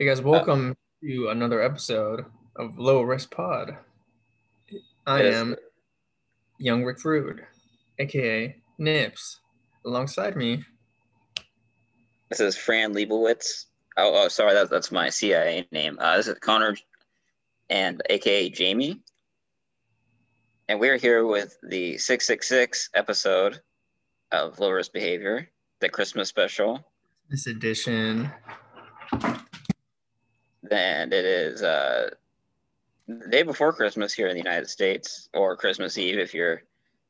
Hey guys, welcome to another episode of Low Risk Pod. I am Young Rick Rude, aka Nips. Alongside me, this is Fran Lebowitz. Oh sorry, that's my CIA name. This is Connor, and aka Jamie, and we're here with the 666 episode of Low Risk Behavior, the Christmas special, this edition. And it is the day before Christmas here in the United States, or Christmas Eve if you're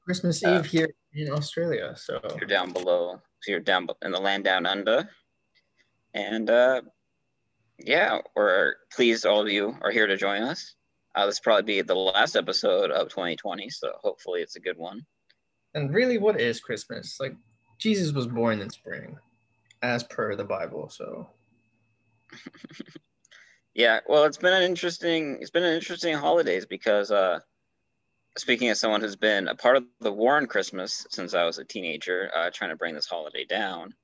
Christmas Eve here in Australia. So you're down below, so you're down in the land down under. And yeah, we're pleased all of you are here to join us. This will probably be the last episode of 2020, so hopefully it's a good one. And really, what is Christmas? Like, Jesus was born in spring, as per the Bible. So. Yeah, well, it's been an interesting holidays because speaking as someone who's been a part of the war on Christmas since I was a teenager, trying to bring this holiday down,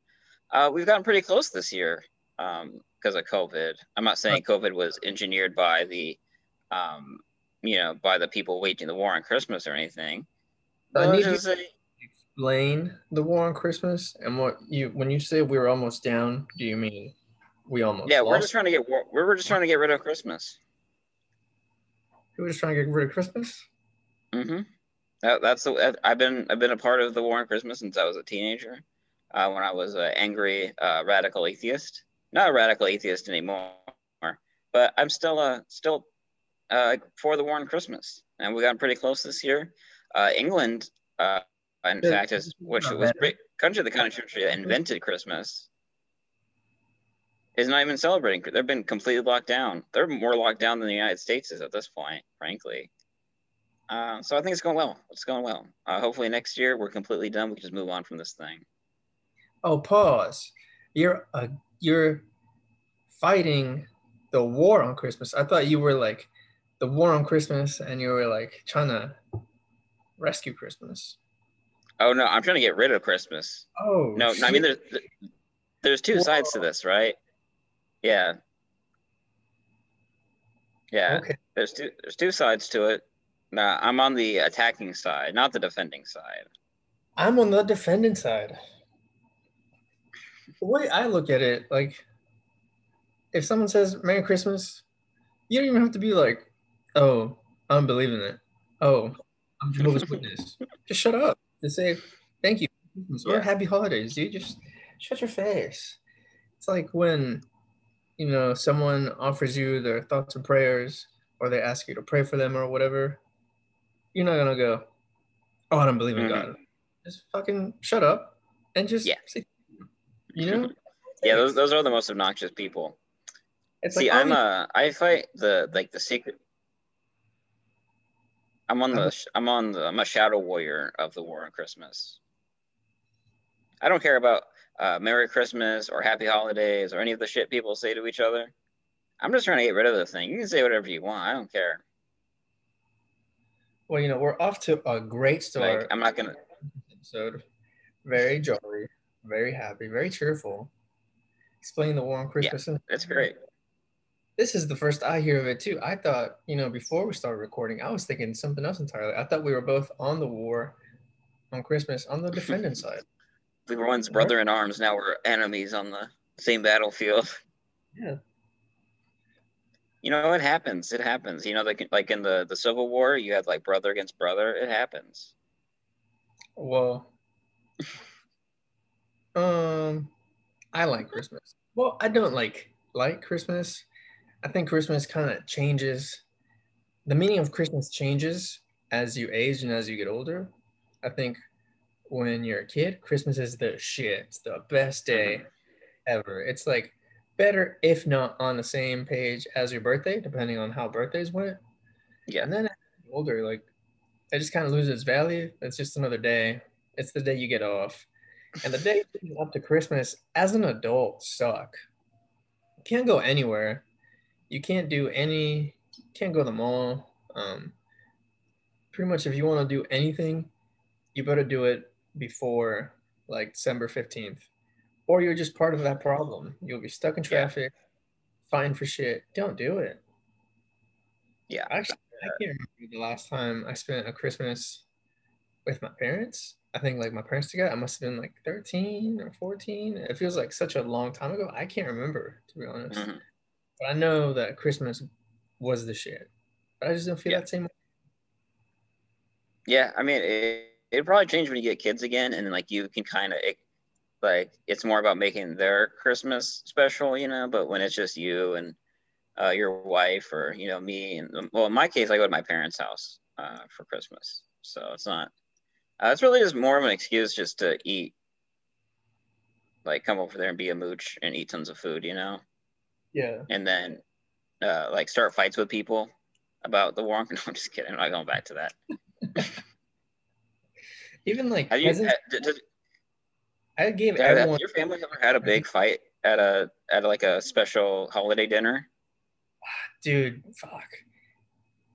we've gotten pretty close this year because of COVID. I'm not saying COVID was engineered by the, by the people waging the war on Christmas or anything. I need to explain the war on Christmas and when you say we were almost down, do you mean? We're just trying to get rid of Christmas. We were just trying to get rid of Christmas. Mm-hmm. I've been a part of the war on Christmas since I was a teenager. When I was an angry radical atheist, not a radical atheist anymore, but I'm still for the war on Christmas, and we got pretty close this year. England, in fact, was the country that invented Christmas. Is not even celebrating. They've been completely locked down. They're more locked down than the United States is at this point, frankly. So I think it's going well. Hopefully next year we're completely done. We can just move on from this thing. Oh, pause. You're fighting the war on Christmas. I thought you were like the war on Christmas and you were like trying to rescue Christmas. Oh, no. I'm trying to get rid of Christmas. Oh, no. Shit. I mean, there's two sides to this, right? Yeah. Okay. There's two sides to it. Nah, I'm on the attacking side, not the defending side. I'm on the defending side. The way I look at it, like, if someone says Merry Christmas, you don't even have to be like, oh, I don't believe in it. Oh, I'm Jehovah's Witness. Just shut up and say thank you. Or happy holidays, dude. Just shut your face. It's like when someone offers you their thoughts and prayers, or they ask you to pray for them or whatever, you're not going to go, oh, I don't believe in God. Just fucking shut up and just say, Those are the most obnoxious people. It's see, like, I fight the secret. I'm a shadow warrior of the war on Christmas. I don't care about Merry Christmas or Happy Holidays or any of the shit people say to each other. I'm just trying to get rid of the thing. You can say whatever you want. I don't care. Well, we're off to a great start. Like, I'm not going to. Episode. Very jolly, very happy, very cheerful. Explain the war on Christmas. Yeah, that's great. This is the first I hear of it, too. I thought, before we started recording, I was thinking something else entirely. I thought we were both on the war on Christmas on the defendant side. We were once brother in arms, now we're enemies on the same battlefield. Yeah. It happens. It happens. Like in the Civil War, you had like brother against brother. It happens. Well, I like Christmas. Well, I don't like Christmas. I think Christmas kind of changes. The meaning of Christmas changes as you age and as you get older. I think when you're a kid, Christmas is the shit. It's the best day ever. It's like better, if not on the same page as your birthday, depending on how birthdays went. Yeah. And then as you get older, like, it just kind of loses value. It's just another day. It's the day you get off. And the day up to Christmas as an adult suck. You can't go anywhere. You can't do any, can't go to the mall. Pretty much if you want to do anything, you better do it before like December 15th, or you're just part of that problem. You'll be stuck in traffic, fine for shit, don't do it. Yeah. Actually, I can't remember the last time I spent a Christmas with my parents. I think like my parents together, I must have been like 13 or 14. It feels like such a long time ago. I can't remember, to be honest. Mm-hmm. But I know that Christmas was the shit. But I just don't feel that same way. Yeah, I mean, it probably changed when you get kids again, and like you can kind of, like, it's more about making their Christmas special, you know. But when it's just you and your wife, or you know, me, and well, in my case, I go to my parents' house for Christmas, so it's not. It's really just more of an excuse just to eat, like come over there and be a mooch and eat tons of food, you know. Yeah. And then, like, start fights with people about the war. No, I'm just kidding. I'm not going back to that. Even like I gave everyone. Has your family ever had a big fight at a special holiday dinner? Dude, fuck.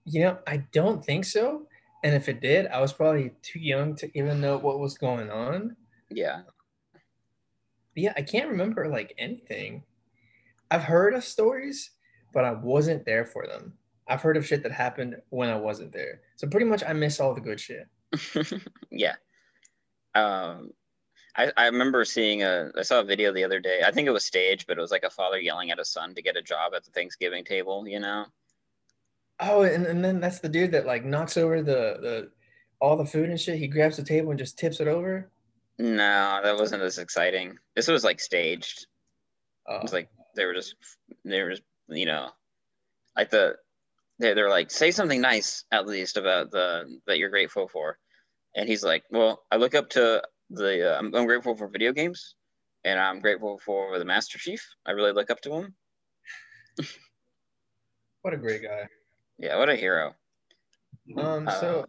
You know, I don't think so. And if it did, I was probably too young to even know what was going on. Yeah. But yeah, I can't remember like anything. I've heard of stories, but I wasn't there for them. I've heard of shit that happened when I wasn't there. So pretty much I miss all the good shit. Yeah. I remember I saw a video the other day. I think it was staged, but it was like a father yelling at a son to get a job at the Thanksgiving table, you know? Oh, and then that's the dude that like knocks over the all the food and shit. He grabs the table and just tips it over. No, that wasn't as exciting. This was like staged. Oh. It was like they were just, you know, like they're like, say something nice at least about that you're grateful for. And he's like, well, I look up to the I'm grateful for video games, and I'm grateful for the Master Chief. I really look up to him. What a great guy. Yeah, what a hero. So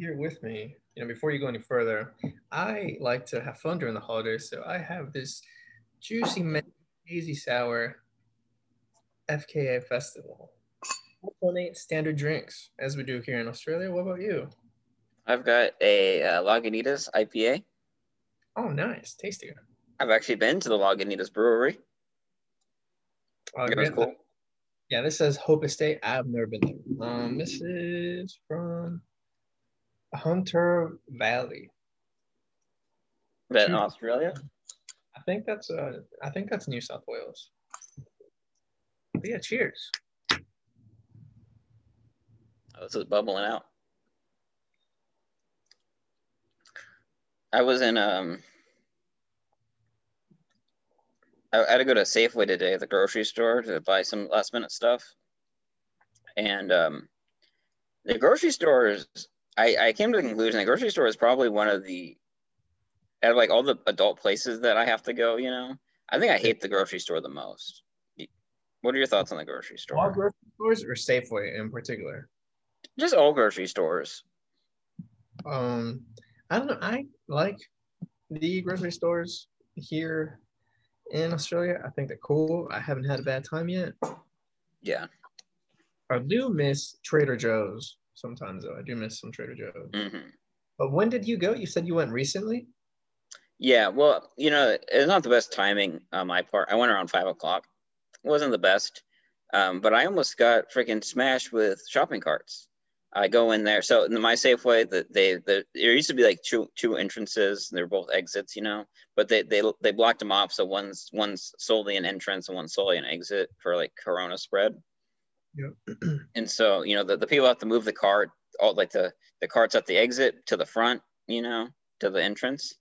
here with me, you know, before you go any further, I like to have fun during the holidays, so I have this juicy hazy sour FKA festival. 1.8 standard drinks, as we do here in Australia. What about you? I've got a Lagunitas IPA. Oh, nice. Tasty. I've actually been to the Lagunitas brewery. That's cool. Yeah, this says Hope Estate. I've never been there. This is from Hunter Valley. Is that in Australia? I think that's New South Wales. But yeah, cheers. Oh, this is bubbling out. I was in I had to go to Safeway today at the grocery store to buy some last minute stuff. And the grocery store is, I came to the conclusion the grocery store is probably one of the, out of like all the adult places that I have to go, you know, I think I hate the grocery store the most. What are your thoughts on the grocery store? All grocery stores or Safeway in particular? Just all grocery stores. I don't know. I like the grocery stores here in Australia. I think they're cool. I haven't had a bad time yet. Yeah. I do miss Trader Joe's sometimes, though. I do miss some Trader Joe's. Mm-hmm. But when did you go? You said you went recently? Yeah. Well, you know, it's not the best timing on my part. I went around 5 o'clock. It wasn't the best. But I almost got freaking smashed with shopping carts. I go in there. So in my Safeway, there used to be like two entrances, and they're both exits, you know. But they blocked them off, so one's solely an entrance and one's solely an exit for like Corona spread. Yep. And so, you know, the people have to move the cart, all like the carts at the exit to the front, you know, to the entrance.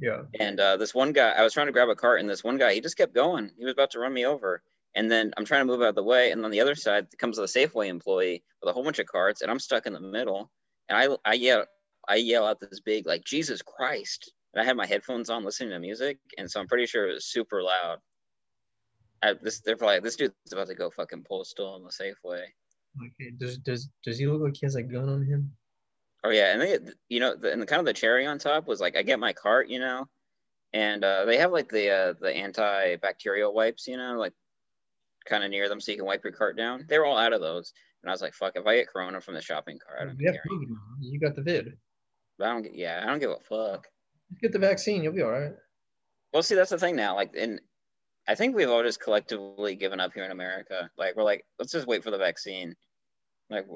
Yeah. And this one guy, I was trying to grab a cart, and this one guy, he just kept going. He was about to run me over. And then I'm trying to move out of the way, and on the other side comes the Safeway employee with a whole bunch of carts, and I'm stuck in the middle. And I yell out this big, like, Jesus Christ. And I had my headphones on listening to music, and so I'm pretty sure it was super loud. They're probably like, this dude's about to go fucking postal in the Safeway. Okay, does he look like he has a gun on him? Oh, yeah, and they kind of the cherry on top was, like, I get my cart, you know, and they have, like, the antibacterial wipes, you know, like, kind of near them so you can wipe your cart down. They were all out of those, and I was like, fuck, if I get corona from the shopping cart, I don't care. You got the vid. I don't give a fuck. Get the vaccine, you'll be all right. Well, see, that's the thing now, like, and I think we've all just collectively given up here in America. Like, we're like, let's just wait for the vaccine. Like,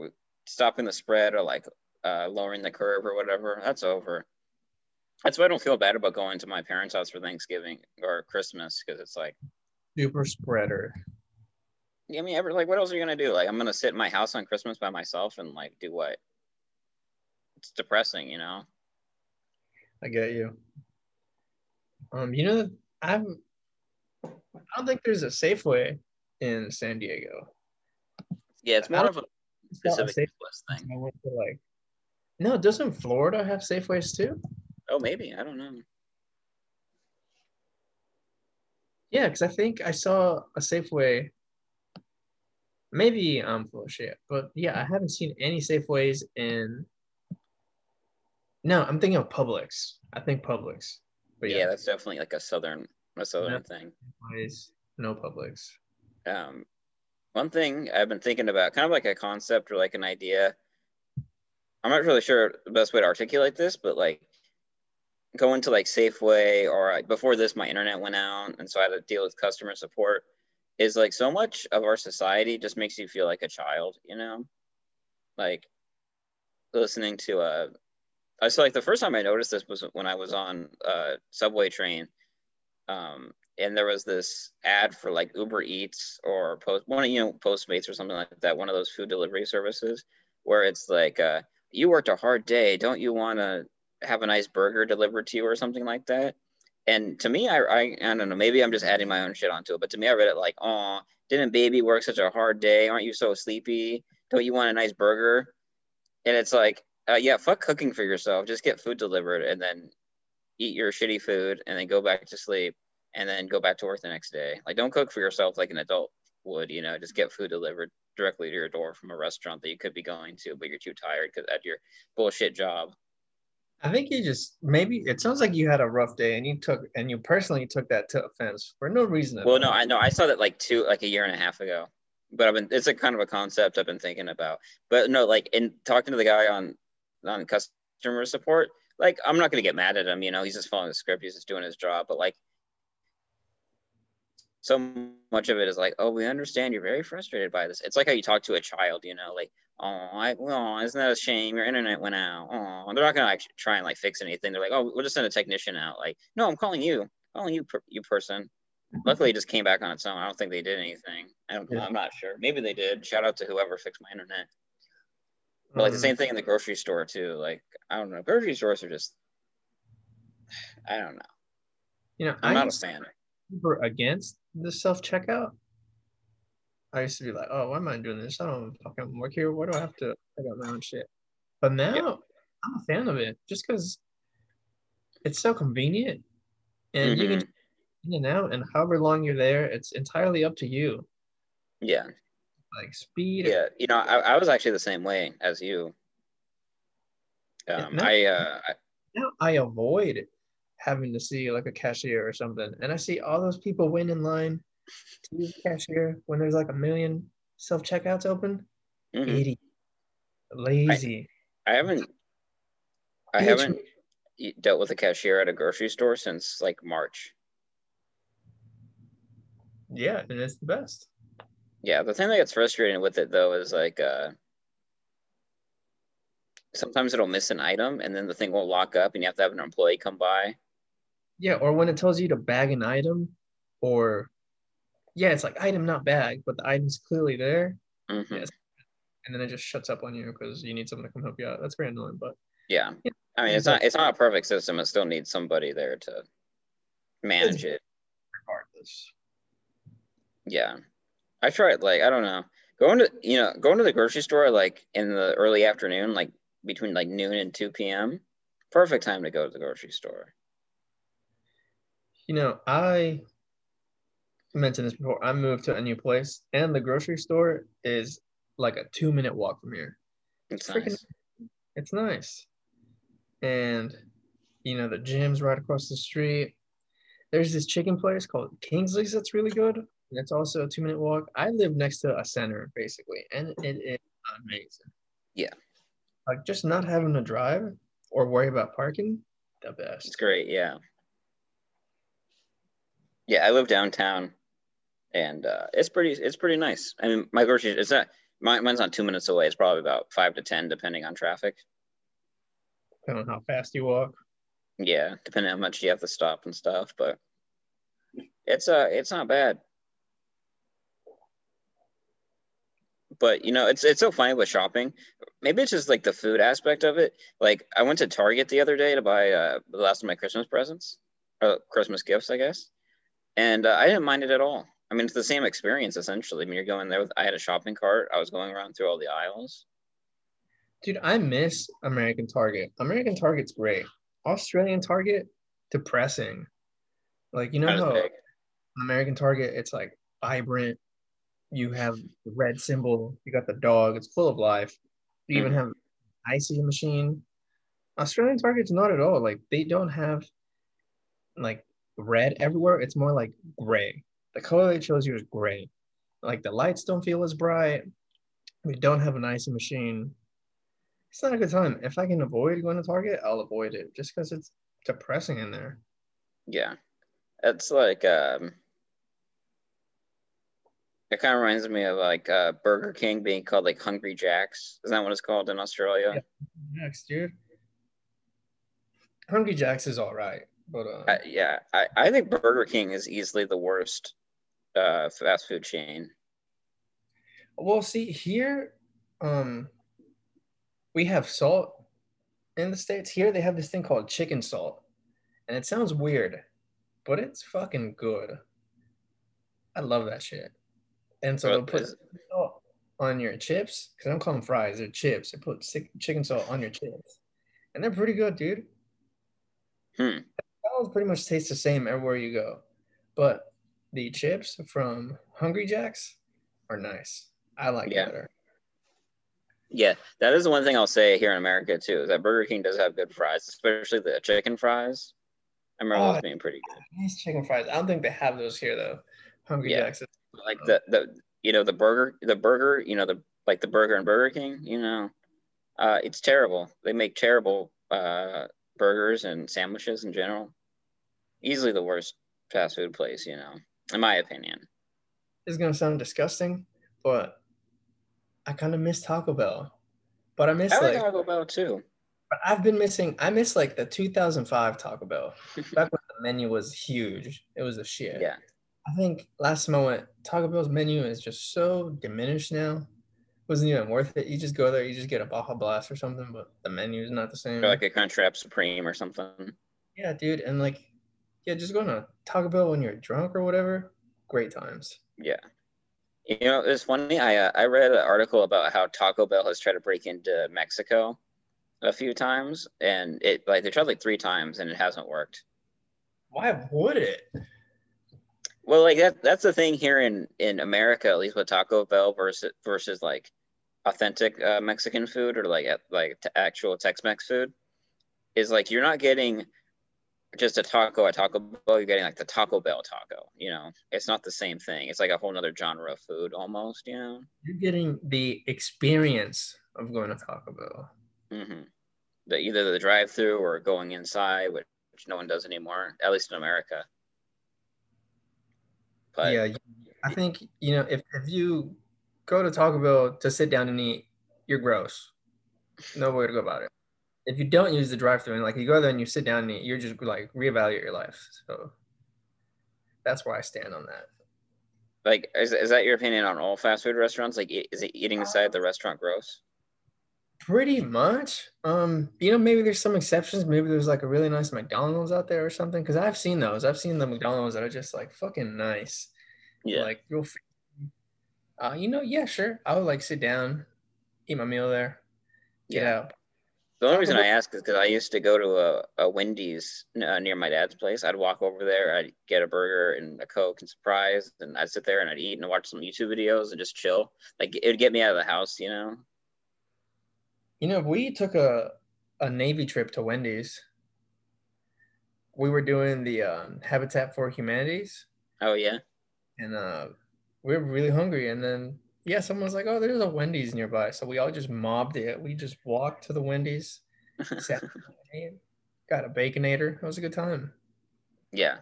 stopping the spread or like lowering the curve or whatever, that's over. That's why I don't feel bad about going to my parents' house for Thanksgiving or Christmas, because it's like super spreader. I mean, like, what else are you gonna do? Like, I'm gonna sit in my house on Christmas by myself and like do what? It's depressing, you know. I get you. You know, I don't think there's a Safeway in San Diego. Yeah, it's more of a specific Safeway thing. I went to, like, no, doesn't Florida have Safeways too? Oh, maybe. I don't know. Yeah, because I think I saw a Safeway. Maybe I'm full of shit, but yeah, I haven't seen any Safeways in. No, I'm thinking of Publix. I think Publix. But yeah, that's definitely like a southern thing. Safeways, no Publix. One thing I've been thinking about, kind of like a concept or like an idea. I'm not really sure the best way to articulate this, but like, going to like Safeway or before this, my internet went out, and so I had to deal with customer support. Is like so much of our society just makes you feel like a child, you know? Like listening to I was like, the first time I noticed this was when I was on subway train, and there was this ad for like Uber Eats or Postmates or something like that, one of those food delivery services, where it's like, you worked a hard day, don't you want to have a nice burger delivered to you or something like that? And to me, I don't know, maybe I'm just adding my own shit onto it, but to me, I read it like, oh, didn't baby work such a hard day? Aren't you so sleepy? Don't you want a nice burger? And it's like, yeah, fuck cooking for yourself. Just get food delivered and then eat your shitty food and then go back to sleep and then go back to work the next day. Like, don't cook for yourself like an adult would, you know? Just get food delivered directly to your door from a restaurant that you could be going to, but you're too tired because at your bullshit job. I think you just, maybe it sounds like you had a rough day and you personally took that to offense for no reason. Well, no, I know. I saw that like a year and a half ago, but it's a kind of a concept I've been thinking about. But no, like in talking to the guy on customer support, like, I'm not going to get mad at him, you know, he's just following the script. He's just doing his job. But like, so much of it is like, oh, we understand you're very frustrated by this. It's like how you talk to a child, you know, like, oh, isn't that a shame? Your internet went out. Oh, they're not going to actually try and like fix anything. They're like, oh, we'll just send a technician out. Like, no, I'm calling you. You person. Luckily, it just came back on its own. I don't think they did anything. I'm not sure. Maybe they did. Shout out to whoever fixed my internet. But like the same thing in the grocery store too. Like, I don't know. Grocery stores are just, I don't know. You know, I'm not a fan. Against the self-checkout. I used to be like, oh, why am I doing this? I don't fucking work here. Why do I have to pick up my own shit? But now, yep, I'm a fan of it just because it's so convenient. And you can in and out, and however long you're there, it's entirely up to you. Yeah. Like speed. Yeah. You know, I was actually the same way as you. Now I avoid having to see like a cashier or something. And I see all those people waiting in line to the cashier when there's like a million self-checkouts open. Idiot. Lazy. I haven't dealt with a cashier at a grocery store since like March. Yeah, and it's the best. Yeah, the thing that gets frustrating with it though is like sometimes it'll miss an item and then the thing won't lock up and you have to have an employee come by. Yeah, or when it tells you to bag an item, or yeah, it's like item not bag, but the item's clearly there. Yes. And then it just shuts up on you because you need someone to come help you out. That's very annoying, but yeah. I mean, it's not a perfect system. It still needs somebody there to manage it. Regardless. Yeah. I tried, like, I don't know. Going to the grocery store like in the early afternoon, like between like noon and 2 p.m. Perfect time to go to the grocery store. You know, I mentioned this before. I moved to a new place, and the grocery store is like a 2-minute walk from here. It's nice, and you know the gym's right across the street. There's this chicken place called Kingsley's that's really good, and it's also a 2-minute walk. I live next to a center basically, and it is amazing. Yeah, like just not having to drive or worry about parking, the best. It's great. Yeah, I live downtown. and it's pretty nice. I mean, my grocery, it's not, mine's not 2 minutes away. It's probably about 5 to 10, depending on traffic. Depending on how fast you walk. Yeah, depending on how much you have to stop and stuff, but it's not bad. But, you know, it's so funny with shopping. Maybe it's just like the food aspect of it. Like, I went to Target the other day to buy the last of my Christmas presents, or Christmas gifts, I guess. And I didn't mind it at all. I mean, it's the same experience, essentially. I mean, you're going there with, I had a shopping cart. I was going around through all the aisles. Dude, I miss American Target. American Target's great. Australian Target, depressing. Like, you know how American Target, it's like vibrant. You have the red symbol. You got the dog. It's full of life. You even have an icy machine. Australian Target's not at all. Like, they don't have, like, red everywhere. It's more like gray. The color it shows you is gray. Like, the lights don't feel as bright. We don't have an icy machine. It's not a good time. If I can avoid going to Target, I'll avoid it just because it's depressing in there. Yeah. It's like... It kind of reminds me of like Burger King being called like Hungry Jack's. Is that what it's called in Australia? Yeah, dude. Hungry Jack's is all right, but yeah, I think Burger King is easily the worst fast food chain. Well, see here, we have salt in the States. Here they have this thing called chicken salt, and it sounds weird, but it's fucking good. I love that shit. And so they'll put salt on your chips, because I don't call them fries, they're chips. They put chicken salt on your chips. And they're pretty good, dude. It pretty much tastes the same everywhere you go. But the chips from Hungry Jack's are nice. I like it better. Yeah, that is the one thing I'll say here in America, too, is that Burger King does have good fries, especially the chicken fries. I remember those being pretty good. Nice chicken fries. I don't think they have those here, though. Hungry Jack's. Like the you know, the burger, you know, the like the burger and Burger King, you know, it's terrible. They make terrible burgers and sandwiches in general. Easily the worst fast food place, you know, in my opinion. It's gonna sound disgusting, but I kind of miss Taco Bell. But I miss like Taco Bell too. But I miss like the 2005 Taco Bell. Back when the menu was huge. It was a shit. Yeah. I think last time I went, Taco Bell's menu is just so diminished now. It wasn't even worth it. You just go there, you just get a Baja Blast or something, but the menu is not the same. Or like a Crunchwrap Supreme or something. Yeah, dude. And like, yeah, just going to Taco Bell when you're drunk or whatever, great times. Yeah. You know, it's funny. I read an article about how Taco Bell has tried to break into Mexico a few times, and they tried like 3 times, and it hasn't worked. Why would it? Well, like that's the thing here in America, at least with Taco Bell versus like authentic Mexican food or like actual Tex-Mex food, is like you're not getting just a taco at Taco Bell. You're getting like the Taco Bell taco. You know, it's not the same thing. It's like a whole other genre of food almost. You know, you're getting the experience of going to Taco Bell. Mm-hmm. Either the drive-through or going inside, which no one does anymore, at least in America. But yeah, I think, you know, if you go to Taco Bell to sit down and eat, you're gross. No way to go about it. If you don't use the drive-thru and like you go there and you sit down and eat, you're just like reevaluate your life. So that's where I stand on that. Like, is that your opinion on all fast food restaurants? Like, is it eating inside the restaurant gross? Pretty much. You know, maybe there's some exceptions. Maybe there's like a really nice McDonald's out there or something. Because I've seen those. I've seen the McDonald's that are just like fucking nice. Yeah. Like you'll, you know, yeah, sure. I would like sit down, eat my meal there. Get out. The only reason I ask is because I used to go to a Wendy's near my dad's place. I'd walk over there. I'd get a burger and a Coke and some fries, and I'd sit there and I'd eat and watch some YouTube videos and just chill. Like it would get me out of the house, you know. You know, we took a Navy trip to Wendy's. We were doing the Habitat for Humanities. Oh, yeah. And we were really hungry. And then, yeah, someone was like, oh, there's a Wendy's nearby. So we all just mobbed it. We just walked to the Wendy's, sat down, got a Baconator. It was a good time. Yeah.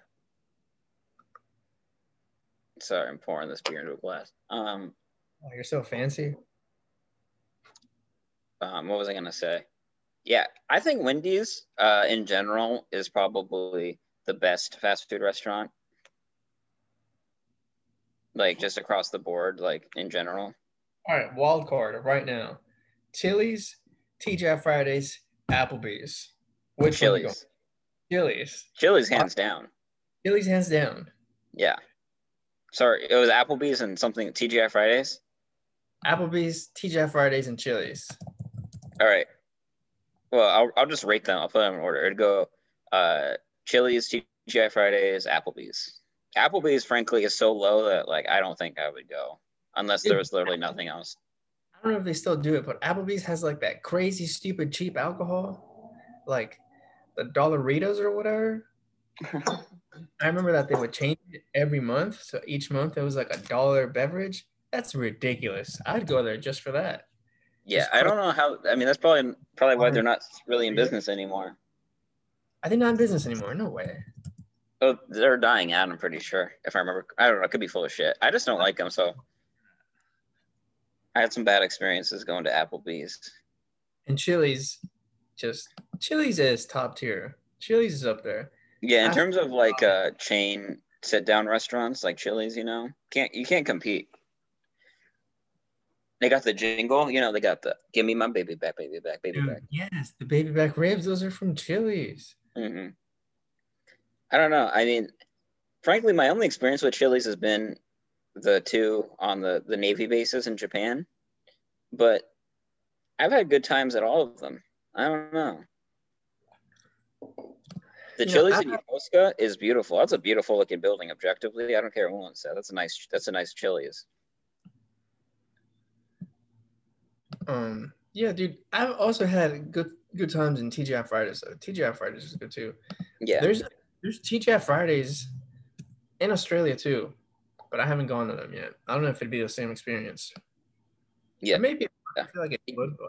Sorry, I'm pouring this beer into a glass. Oh, you're so fancy. What was I gonna say? Yeah, I think Wendy's in general is probably the best fast food restaurant. Like just across the board, like in general. All right, wild card right now. Chili's, TGI Fridays, Applebee's. Which Chili's? Chili's. Chili's hands down. Chili's hands down. Yeah. Sorry, it was Applebee's and something TGI Fridays? Applebee's, TGI Fridays, and Chili's. All right. Well, I'll just rate them. I'll put them in order. It'd go Chili's, TGI Fridays, Applebee's. Applebee's, frankly, is so low that like I don't think I would go unless there was literally nothing else. I don't know if they still do it, but Applebee's has like that crazy, stupid, cheap alcohol, like the Dollaritos or whatever. I remember that they would change it every month, so each month it was like $1 beverage. That's ridiculous. I'd go there just for that. Yeah, I don't know how. I mean, that's probably why they're not really in business anymore. I think not in business anymore. No way. Oh, they're dying out. I'm pretty sure. If I remember, I don't know. I could be full of shit. I just don't like them. So I had some bad experiences going to Applebee's and Chili's. Just Chili's is top tier. Chili's is up there. Yeah, in terms of like chain sit down restaurants like Chili's, you know, you can't compete. They got the jingle, you know, they got the give me my baby back, baby back, baby back. Yes, the baby back ribs, those are from Chili's. Mm-hmm. I don't know. I mean, frankly, my only experience with Chili's has been the two on the Navy bases in Japan. But I've had good times at all of them. I don't know. The Chili's in Yokosuka is beautiful. That's a beautiful looking building, objectively. I don't care what one said. That's a nice Chili's. Yeah, dude. I've also had good times in TGI Fridays. So TGI Fridays is good too. Yeah. There's TGI Fridays in Australia too, but I haven't gone to them yet. I don't know if it'd be the same experience. Yeah. Maybe. I feel like it would, but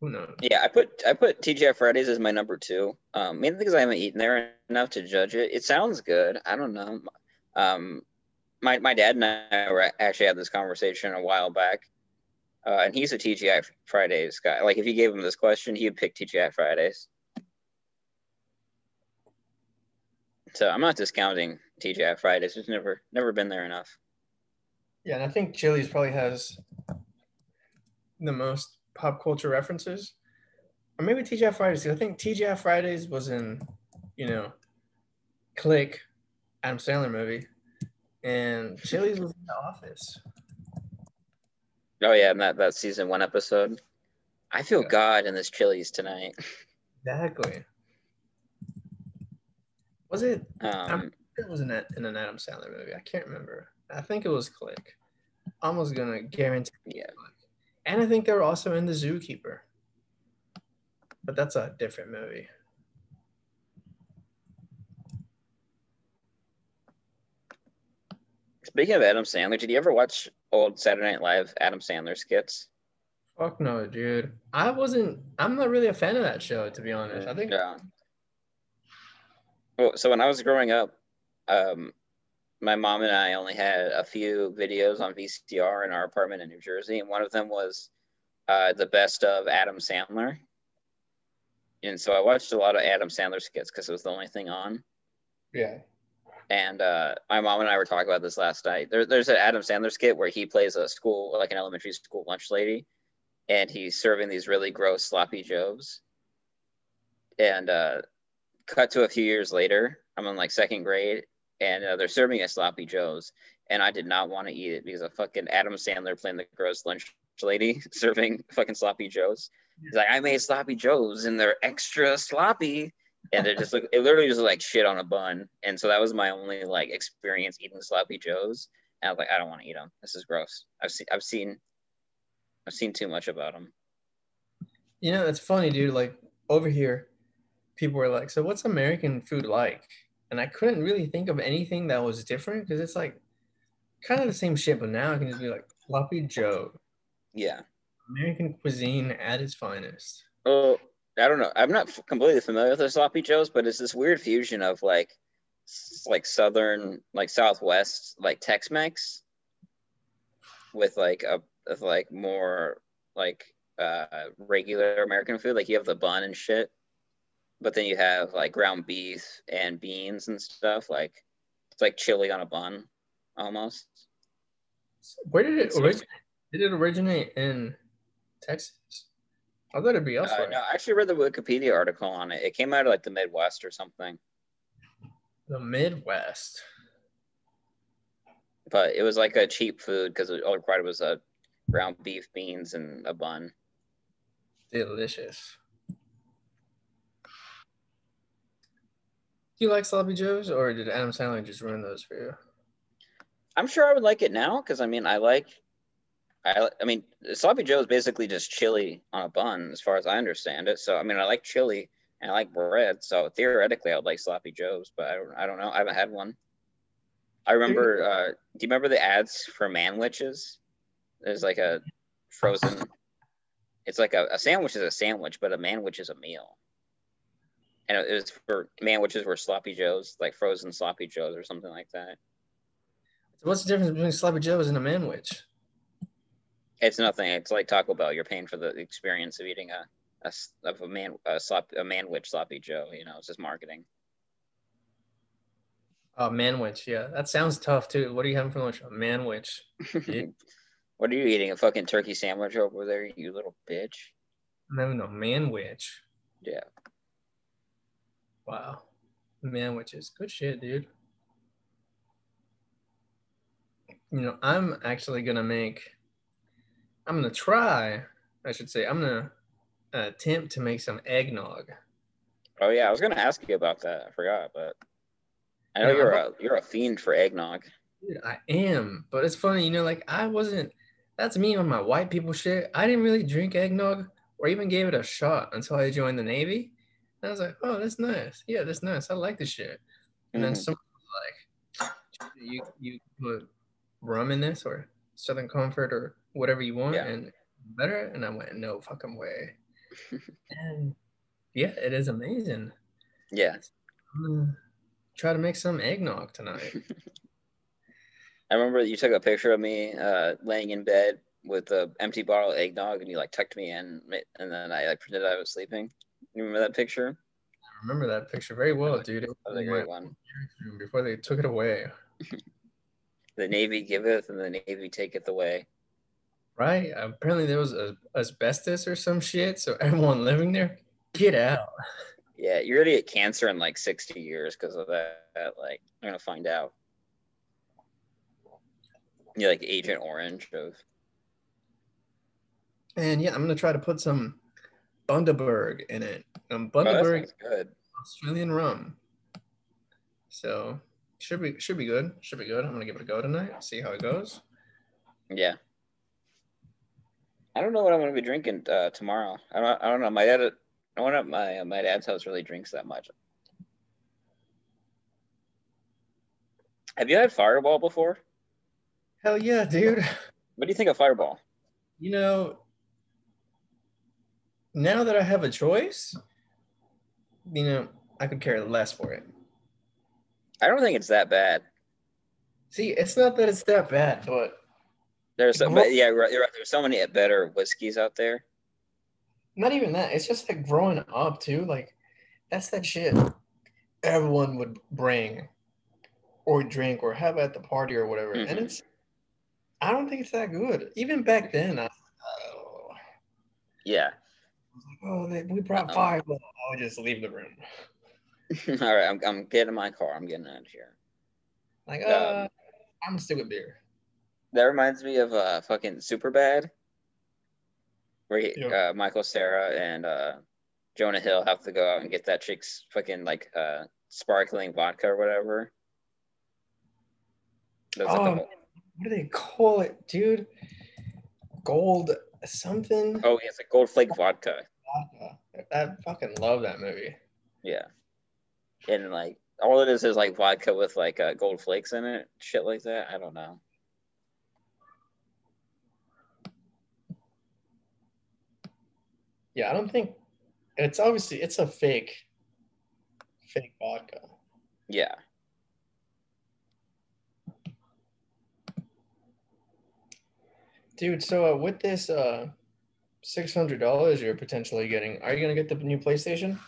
who knows? Yeah, I put TGI Fridays as my number two. Mainly because I haven't eaten there enough to judge it. It sounds good. I don't know. My dad and I actually had this conversation a while back. And he's a TGI Fridays guy. Like, if you gave him this question, he would pick TGI Fridays. So I'm not discounting TGI Fridays. Just never been there enough. Yeah, and I think Chili's probably has the most pop culture references. Or maybe TGI Fridays, because I think TGI Fridays was in, you know, Click, Adam Sandler movie. And Chili's was in The Office. Oh, yeah, and that season one episode. I feel God in this Chili's tonight. Exactly. Was it? It was in an Adam Sandler movie. I can't remember. I think it was Click. Almost going to guarantee. Yeah. And I think they were also in The Zookeeper. But that's a different movie. Speaking of Adam Sandler, did you ever watch old Saturday Night Live Adam Sandler skits? Fuck no, dude. I'm not really a fan of that show, to be honest. I think. Yeah. Well, so when I was growing up, my mom and I only had a few videos on VCR in our apartment in New Jersey, and one of them was the best of Adam Sandler. And so I watched a lot of Adam Sandler skits because it was the only thing on. Yeah. And my mom and I were talking about this last night. There's an Adam Sandler skit where he plays a school, like an elementary school lunch lady, and he's serving these really gross sloppy joes. And cut to a few years later, I'm in like second grade, and they're serving us sloppy joes, and I did not want to eat it because a fucking Adam Sandler playing the gross lunch lady serving fucking sloppy joes. He's like, I made sloppy joes, and they're extra sloppy. And it literally just like shit on a bun. And so that was my only like experience eating sloppy joes. And I was like, I don't want to eat them. This is gross. I've seen too much about them. You know, that's funny, dude. Like over here, people were like, so what's American food like? And I couldn't really think of anything that was different because it's like kind of the same shit, but now I can just be like sloppy joe. Yeah. American cuisine at its finest. Oh. I don't know. I'm not completely familiar with the sloppy joes, but it's this weird fusion of like like southern, like Southwest, like Tex-Mex with like a with like more like regular American food. Like you have the bun and shit, but then you have like ground beef and beans and stuff. Like it's like chili on a bun almost. Where did it originate? Did it originate in Texas? I thought it'd be elsewhere. No, I actually read the Wikipedia article on it. It came out of like the Midwest or something. The Midwest. But it was like a cheap food because all it required was a ground beef, beans, and a bun. Delicious. Do you like Sloppy Joes, or did Adam Sandler just ruin those for you? I'm sure I would like it now because I mean, I mean, Sloppy Joe is basically just chili on a bun, as far as I understand it. So, I mean, I like chili and I like bread. So, theoretically, I would like Sloppy Joe's, but I don't know. I haven't had one. I remember, do you remember the ads for Manwiches? There's like a frozen, it's like a sandwich is a sandwich, but a Manwich is a meal. And it was for Manwiches were Sloppy Joe's, like frozen Sloppy Joe's or something like that. So, what's the difference between Sloppy Joe's and a Manwich? It's nothing. It's like Taco Bell. You're paying for the experience of eating a Manwich Sloppy Joe. You know, it's just marketing. Oh, Manwich. Yeah, that sounds tough too. What are you having for lunch? A Manwich. What are you eating? A fucking turkey sandwich over there, you little bitch. I'm having a Manwich. Yeah. Wow. Manwiches. Good shit, dude. You know, I'm actually gonna make. I'm going to try, I should say, I'm going to attempt to make some eggnog. Oh, yeah. I was going to ask you about that. I forgot, but I know you're a fiend for eggnog. Dude, I am. But it's funny, you know, like I wasn't, that's me on my white people shit. I didn't really drink eggnog or even gave it a shot until I joined the Navy. And I was like, oh, that's nice. Yeah, that's nice. I like this shit. And then someone was like, you put rum in this or Southern Comfort or whatever you want and better, and I went no fucking way. And yeah, it is amazing. Yeah, I'm gonna try to make some eggnog tonight. I remember you took a picture of me laying in bed with an empty bottle of eggnog, and you like tucked me in, and then I like pretended I was sleeping. You remember that picture? I remember that picture very well, dude. It was a great one. Before they took it away. The Navy giveth and the Navy taketh away. Right. Apparently there was asbestos or some shit, so everyone living there, get out. Yeah, you're gonna get cancer in like 60 years because of that. Like, I'm gonna find out. You're like Agent Orange of. And yeah, I'm gonna try to put some Bundaberg in it. Bundaberg is good. Australian rum. So should be good. Should be good. I'm gonna give it a go tonight. See how it goes. Yeah. I don't know what I'm gonna be drinking tomorrow. I don't know. My dad, I went up my dad's house. Really drinks that much. Have you had Fireball before? Hell yeah, dude. What do you think of Fireball? You know, now that I have a choice, you know, I could care less for it. I don't think it's that bad. See, it's not that it's that bad, but. There's so, yeah, you're right. There's so many better whiskeys out there. Not even that. It's just like growing up too. Like that's that shit everyone would bring, or drink, or have at the party or whatever. Mm-hmm. And it's, I don't think it's that good. Even back then, I was like, oh. Yeah. I was like, oh, we brought Fireball. I would just leave the room. All right, I'm getting in my car. I'm getting out of here. Like, I'm still with beer. That reminds me of fucking Superbad, where Michael Cera and Jonah Hill have to go out and get that chick's fucking like sparkling vodka or whatever. That's like what do they call it, dude? Gold something? Oh, yeah, it's like Gold Flake vodka. I fucking love that movie. Yeah, and like all it is like vodka with like gold flakes in it, shit like that. I don't know. Yeah, I don't think it's obviously it's a fake vodka. Yeah, Dude, so with this $600 you're potentially getting, are you going to get the new PlayStation?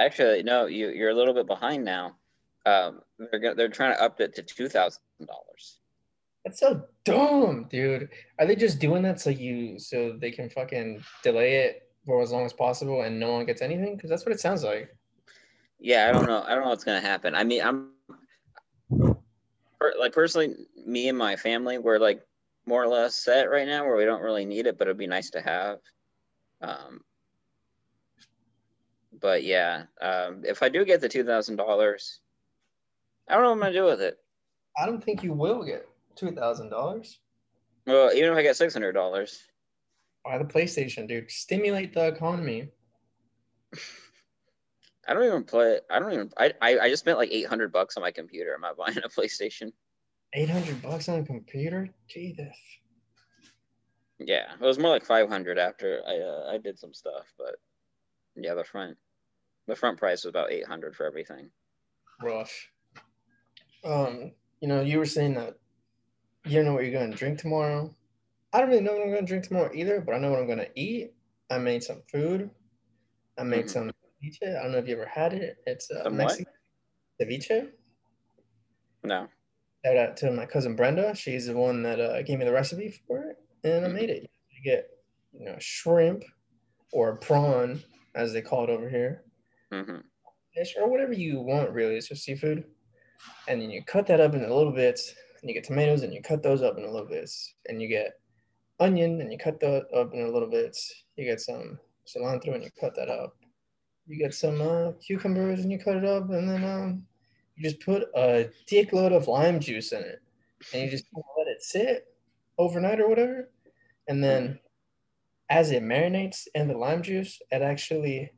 Actually, no, you're a little bit behind now. They're trying to up it to $2,000. That's so dumb, dude. Are they just doing that so they can fucking delay it for as long as possible and no one gets anything? Because that's what it sounds like. Yeah, I don't know what's gonna happen. I mean, personally, me and my family, we're like more or less set right now where we don't really need it, but it'd be nice to have. But yeah, if I do get the $2,000, I don't know what I'm gonna do with it. I don't think you will get $2,000. Well, even if I get $600. Buy the PlayStation, dude. Stimulate the economy. I don't even play. I just spent like $800 on my computer. Am I buying a PlayStation? $800 on a computer? Jesus. Yeah, it was more like $500 after I did some stuff, but yeah, the front price was about $800 for everything. Rough. You know, you were saying that you don't know what you're gonna drink tomorrow. I don't really know what I'm gonna drink tomorrow either, but I know what I'm gonna eat. I made some food. I made some. Ceviche. I don't know if you ever had it. It's Mexican ceviche. No. Shout out to my cousin Brenda. She's the one that gave me the recipe for it, and I made it. You get, you know, shrimp or prawn, as they call it over here, fish or whatever you want. Really, it's just seafood, and then you cut that up into little bits, and you get tomatoes, and you cut those up into little bits, and you get onion, and you cut that up into little bits. You get some cilantro, and you cut that up. You get some cucumbers and you cut it up, and then you just put a dickload of lime juice in it, and you just let it sit overnight or whatever. And then as it marinates in the lime juice, it actually,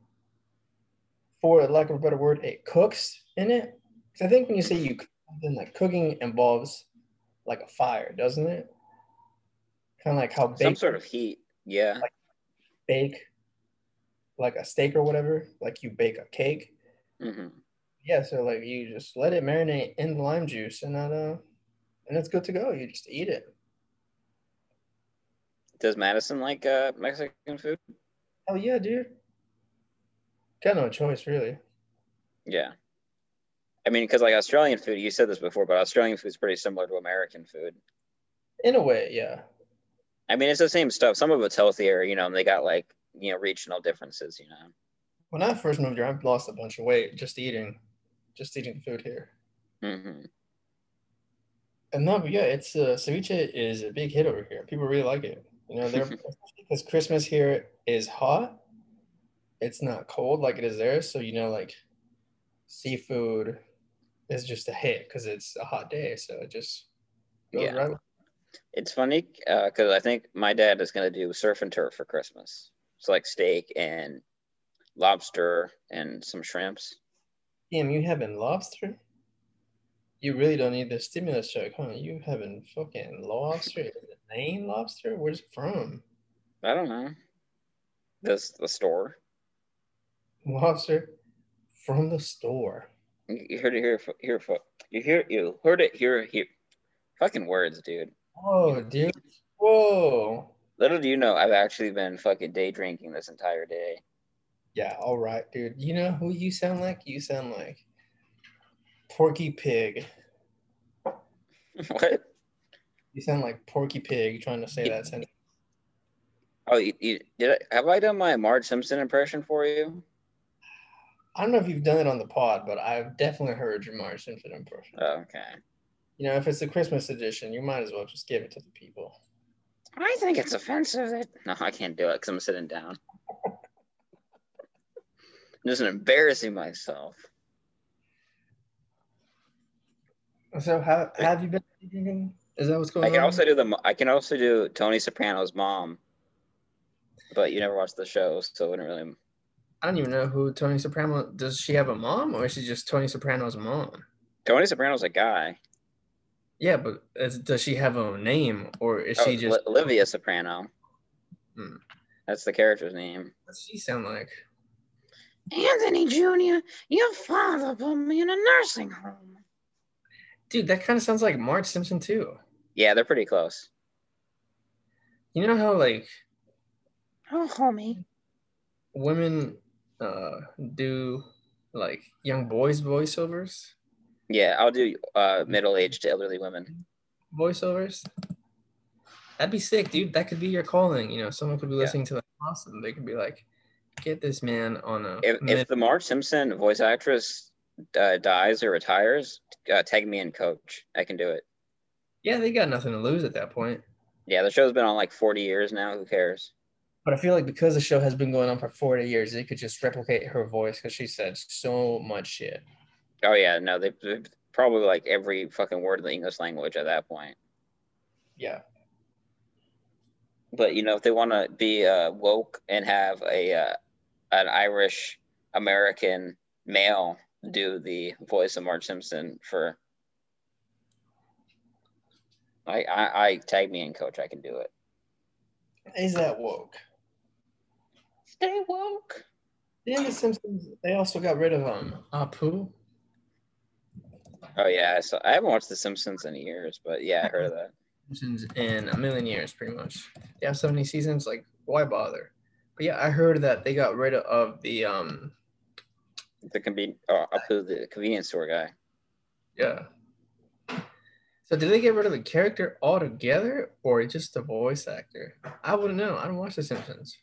for lack of a better word, it cooks in it. Because I think when you say you cook something, like cooking involves like a fire, doesn't it? Kind of like how some sort of heat, yeah. Like bake. Like a steak or whatever, like you bake a cake. Yeah, so like you just let it marinate in the lime juice, and that, and it's good to go. You just eat it. Does Madison like Mexican food? Oh yeah, dude. Got no choice really. Yeah, I mean, because like Australian food, you said this before, but Australian food is pretty similar to American food. In a way, yeah. I mean, it's the same stuff. Some of it's healthier, you know, and they got like, you know, regional differences, you know. When I first moved here, I lost a bunch of weight just eating food here. And no, but yeah, it's ceviche is a big hit over here. People really like it. You know, they're because Christmas here is hot. It's not cold like it is there. So, you know, like seafood is just a hit because it's a hot day. So it just goes right. It's funny because I think my dad is going to do surf and turf for Christmas. It's like steak and lobster and some shrimps. Damn, you having lobster? You really don't need the stimulus check, huh? You having fucking lobster? Is it Maine lobster? Where's it from? I don't know. That's the store. Lobster from the store. You heard it here. You heard it here. Fucking words, dude. Oh, dude. Whoa. Little do you know, I've actually been fucking day drinking this entire day. Yeah, all right, dude. You know who you sound like? You sound like Porky Pig. What? You sound like Porky Pig trying to say that sentence. Oh, have I done my Marge Simpson impression for you? I don't know if you've done it on the pod, but I've definitely heard your Marge Simpson impression. Oh, okay. You know, if it's the Christmas edition, you might as well just give it to the people. I think it's offensive. No, I can't do it because I'm sitting down. I'm just embarrassing myself. So, how have you been drinking? Is that what's going on? I can also do Tony Soprano's mom, but you never watched the show, so it wouldn't really. I don't even know who Tony Soprano. Does she have a mom, or is she just Tony Soprano's mom? Tony Soprano's a guy. Yeah, but does she have a name, or is she just Olivia Soprano? That's the character's name. What's she sound like? Anthony Jr., your father put me in a nursing home. Dude, that kind of sounds like Marge Simpson too. Yeah, they're pretty close. You know how, like, oh, homie, women do, like, young boys' voiceovers? Yeah, I'll do middle-aged to elderly women voiceovers. That'd be sick, dude. That could be your calling. You know, someone could be listening to that. Awesome. They could be like, get this man on a... If the Marge Simpson voice actress dies or retires, tag me in, coach. I can do it. Yeah, they got nothing to lose at that point. Yeah, the show's been on like 40 years now. Who cares? But I feel like because the show has been going on for 40 years, they could just replicate her voice because she said so much shit. Oh, yeah. No, they probably like every fucking word in the English language at that point. Yeah. But, you know, if they want to be woke and have an Irish-American male do the voice of Marge Simpson for... I tag me in, coach. I can do it. Is that woke? Stay woke. In The Simpsons, they also got rid of Apu. Oh, yeah. So I haven't watched The Simpsons in years, but yeah, I heard of that. Simpsons in a million years, pretty much. They have so many seasons, like, why bother? But yeah, I heard that they got rid of the convenience store guy. Yeah. So did they get rid of the character altogether or just the voice actor? I wouldn't know. I don't watch The Simpsons.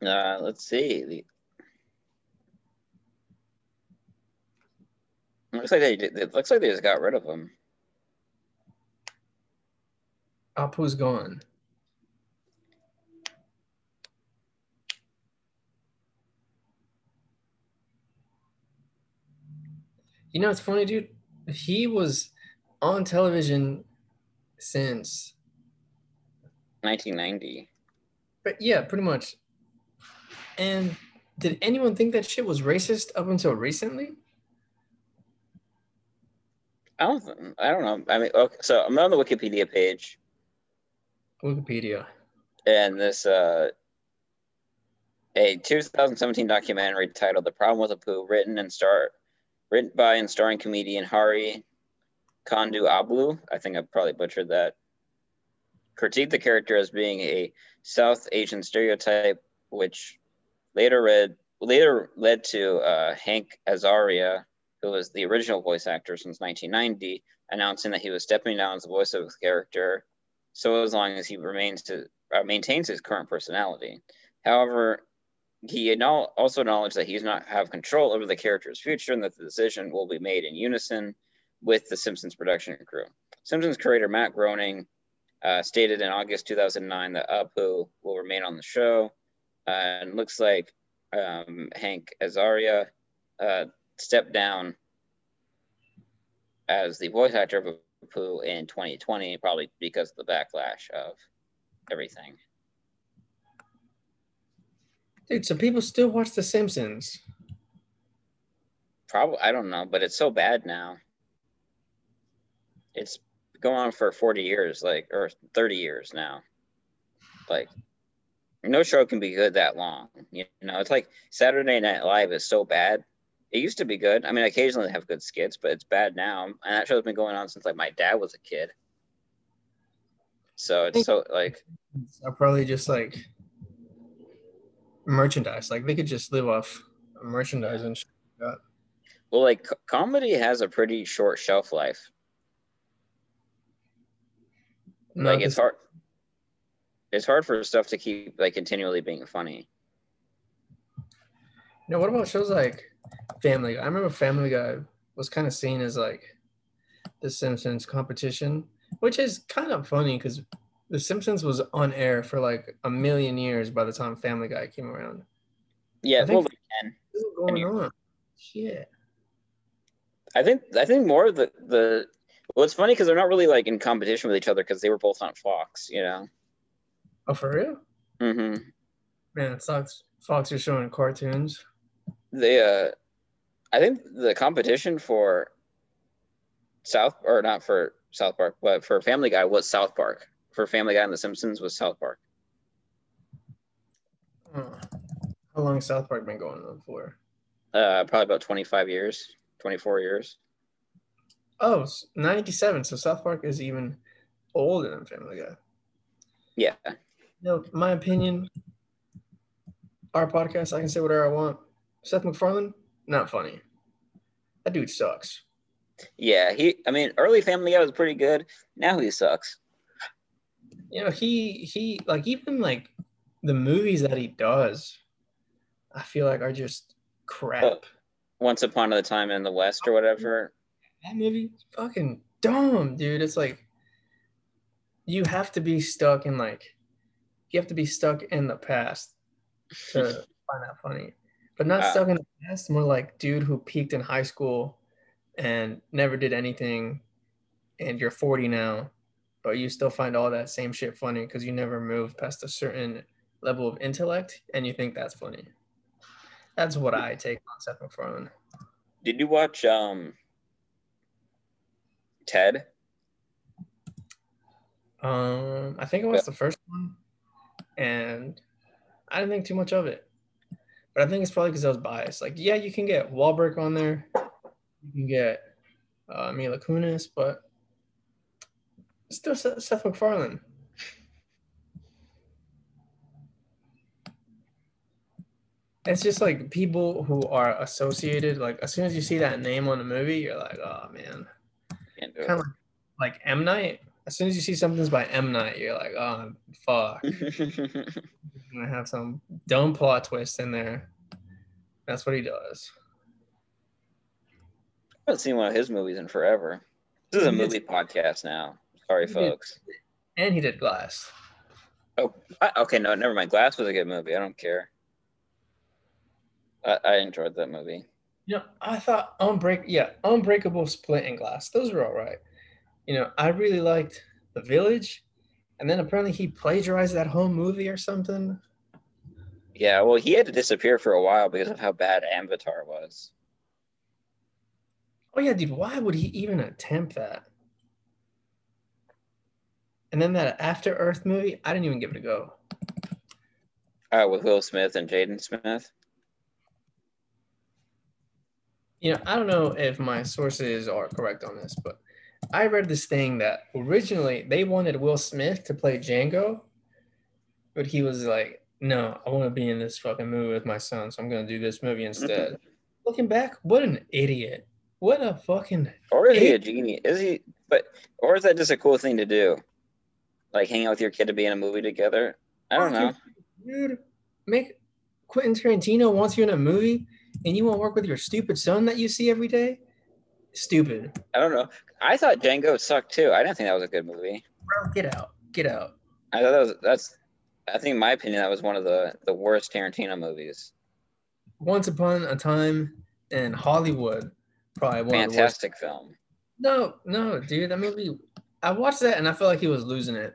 Let's see. It looks like they just got rid of him. Apu's gone. You know, it's funny, dude. He was on television since 1990. But yeah, pretty much. And did anyone think that shit was racist up until recently? I don't know. I mean, okay, so I'm on the Wikipedia page. Wikipedia. And this a 2017 documentary titled "The Problem with Apu," written by and starring comedian Hari Kondu-Ablu, I think I probably butchered that, critiqued the character as being a South Asian stereotype, which later led to Hank Azaria, who was the original voice actor since 1990, announcing that he was stepping down as the voice of his character, so as long as he maintains his current personality. However, he also acknowledged that he does not have control over the character's future and that the decision will be made in unison with the Simpsons production crew. Simpsons creator Matt Groening stated in August 2009 that Apu will remain on the show. And looks like Hank Azaria stepped down as the voice actor of Apu in 2020, probably because of the backlash of everything. Dude, so people still watch The Simpsons? Probably, I don't know, but it's so bad now. It's going on for 40 years, like, or 30 years now. Like, no show can be good that long. You know, it's like Saturday Night Live is so bad. It used to be good. I mean, occasionally they have good skits, but it's bad now. And that show's been going on since, like, my dad was a kid. So it's so, like... I probably just, like... merchandise, like they could just live off merchandise and shit like that. Well, like comedy has a pretty short shelf life. No, like it's hard for stuff to keep like continually being funny. You know, what about shows like Family Guy? I remember Family Guy was kind of seen as like The Simpsons competition, which is kind of funny because The Simpsons was on air for like a million years by the time Family Guy came around. Yeah, probably 10. What's going on? Shit. I think more of the well, it's funny because they're not really like in competition with each other because they were both on Fox, you know. Oh, for real? Mm-hmm. Man, it sucks. Fox are showing cartoons. They, I think the competition for for Family Guy was South Park. For Family Guy and The Simpsons was South Park. How long has South Park been going on for? Probably about 25 years, 24 years. Oh, 97. So South Park is even older than Family Guy. Yeah. You know, my opinion, our podcast, I can say whatever I want. Seth MacFarlane, not funny. That dude sucks. Yeah, early Family Guy was pretty good. Now he sucks. You know, he like, even like the movies that he does, I feel like are just crap. Oh, Once Upon a Time in the West or whatever. That movie's fucking dumb, dude. It's like you have to be stuck in the past to find that funny. But not stuck in the past, more like dude who peaked in high school and never did anything, and you're 40 now, but you still find all that same shit funny because you never moved past a certain level of intellect, and you think that's funny. That's what I take on Seth MacFarlane. Did you watch Ted? I think I watched the first one, and I didn't think too much of it. But I think it's probably because I was biased. Like, yeah, you can get Wahlberg on there. You can get Mila Kunis, but it's still Seth MacFarlane. It's just like people who are associated, like as soon as you see that name on the movie, you're like, oh man. Kind of like M. Night. As soon as you see something's by M. Night, you're like, oh fuck. I'm gonna have some dumb plot twist in there. That's what he does. I haven't seen one of his movies in forever. This is a movie podcast now. Sorry, folks. And he did Glass. Oh, okay. No, never mind. Glass was a good movie. I don't care. I enjoyed that movie. You know, I thought Unbreakable, Split, and Glass. Those were all right. You know, I really liked The Village, and then apparently he plagiarized that whole movie or something. Yeah, well, he had to disappear for a while because of how bad Avatar was. Oh yeah, dude, why would he even attempt that? And then that After Earth movie, I didn't even give it a go. With Will Smith and Jaden Smith. You know, I don't know if my sources are correct on this, but I read this thing that originally they wanted Will Smith to play Django, but he was like, no, I want to be in this fucking movie with my son, so I'm going to do this movie instead. Looking back, what an idiot. What a fucking... Or is he a genius? Is he... But or is that just a cool thing to do? Like hang out with your kid to be in a movie together? I don't know. Dude, Quentin Tarantino wants you in a movie and you won't work with your stupid son that you see every day? Stupid. I don't know. I thought Django sucked too. I didn't think that was a good movie. Bro, get out. Get out. I thought I think in my opinion that was one of the worst Tarantino movies. Once Upon a Time in Hollywood. Probably one fantastic of the film. No, dude. That movie, I watched that and I felt like he was losing it,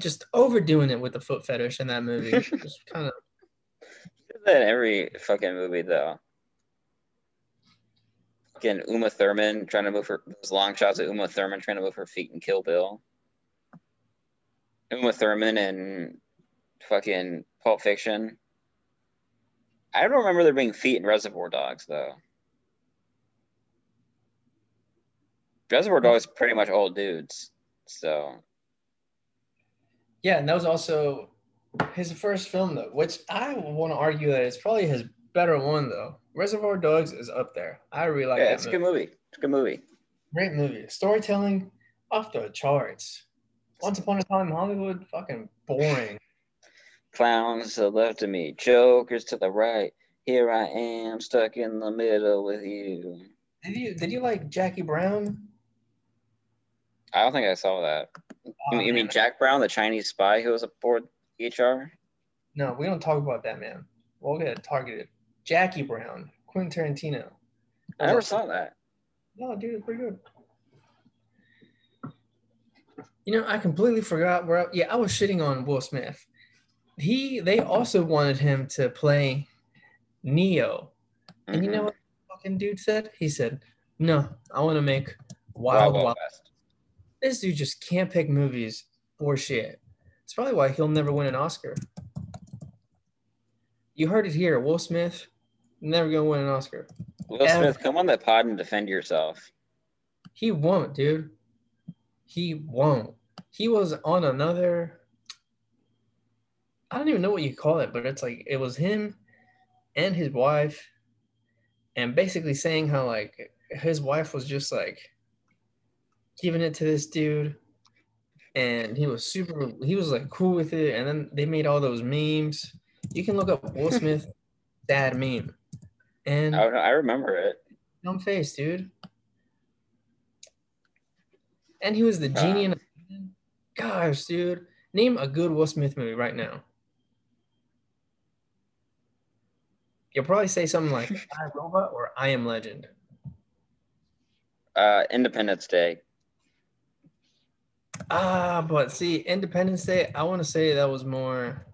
just overdoing it with the foot fetish in that movie. Just kind of. That every fucking movie though. Fucking Uma Thurman trying to move her. Those long shots of Uma Thurman trying to move her feet in Kill Bill. Uma Thurman and fucking Pulp Fiction. I don't remember there being feet in Reservoir Dogs though. Reservoir Dogs pretty much all dudes, so. Yeah, and that was also his first film, though, which I want to argue that it's probably his better one, though. Reservoir Dogs is up there. I really like that it's movie. A good movie. It's a good movie. Great movie. Storytelling off the charts. Once Upon a Time in Hollywood, fucking boring. Clowns to the left of me, jokers to the right. Here I am, stuck in the middle with you. Did you like Jackie Brown? I don't think I saw that. You mean Jack Brown, the Chinese spy who was aboard HR? No, we don't talk about that, man. We'll get targeted. Jackie Brown, Quentin Tarantino. I never saw that. No, dude, it's pretty good. You know, I completely forgot where. I was shitting on Will Smith. They also wanted him to play Neo, and you know what? Dude said, he said, no, I want to make Wild West. This dude just can't pick movies for shit. It's probably why he'll never win an Oscar. You heard it here. Will Smith, never going to win an Oscar. Will Smith, come on that pod and defend yourself. He won't, dude. He won't. He was on another, I don't even know what you call it, but it's like it was him and his wife, and basically saying how like his wife was just like giving it to this dude, and he was like cool with it. And then they made all those memes. You can look up Will Smith dad meme. And I remember it. Dumb face, dude. And he was the genie in a... Gosh, dude. Name a good Will Smith movie right now. You'll probably say something like I, Robot or I Am Legend. Independence Day. But see, Independence Day, I want to say that was more...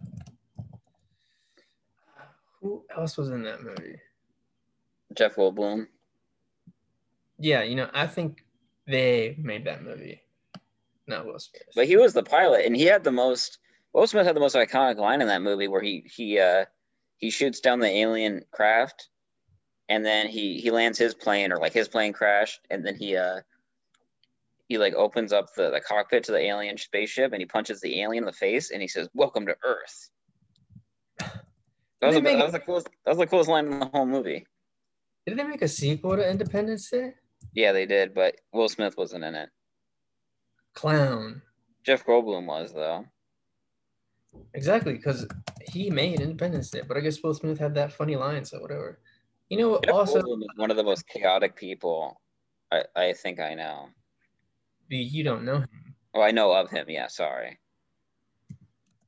Who else was in that movie? Jeff Goldblum. Yeah, you know, I think they made that movie, not Will Smith. But he was the pilot, and he had the most... Will Smith had the most iconic line in that movie where he shoots down the alien craft, and then he lands his plane, or like his plane crashed, and then he like opens up the cockpit to the alien spaceship, and he punches the alien in the face, and he says, "Welcome to Earth." That was the coolest line in the whole movie. Did they make a sequel to Independence Day? Yeah, they did, but Will Smith wasn't in it. Clown. Jeff Goldblum was, though. Exactly, because he made Independence Day, but I guess Will Smith had that funny line, so whatever. You know, Jeff also Goldblum is one of the most chaotic people I think I know. You don't know him. Oh, I know of him, yeah, sorry.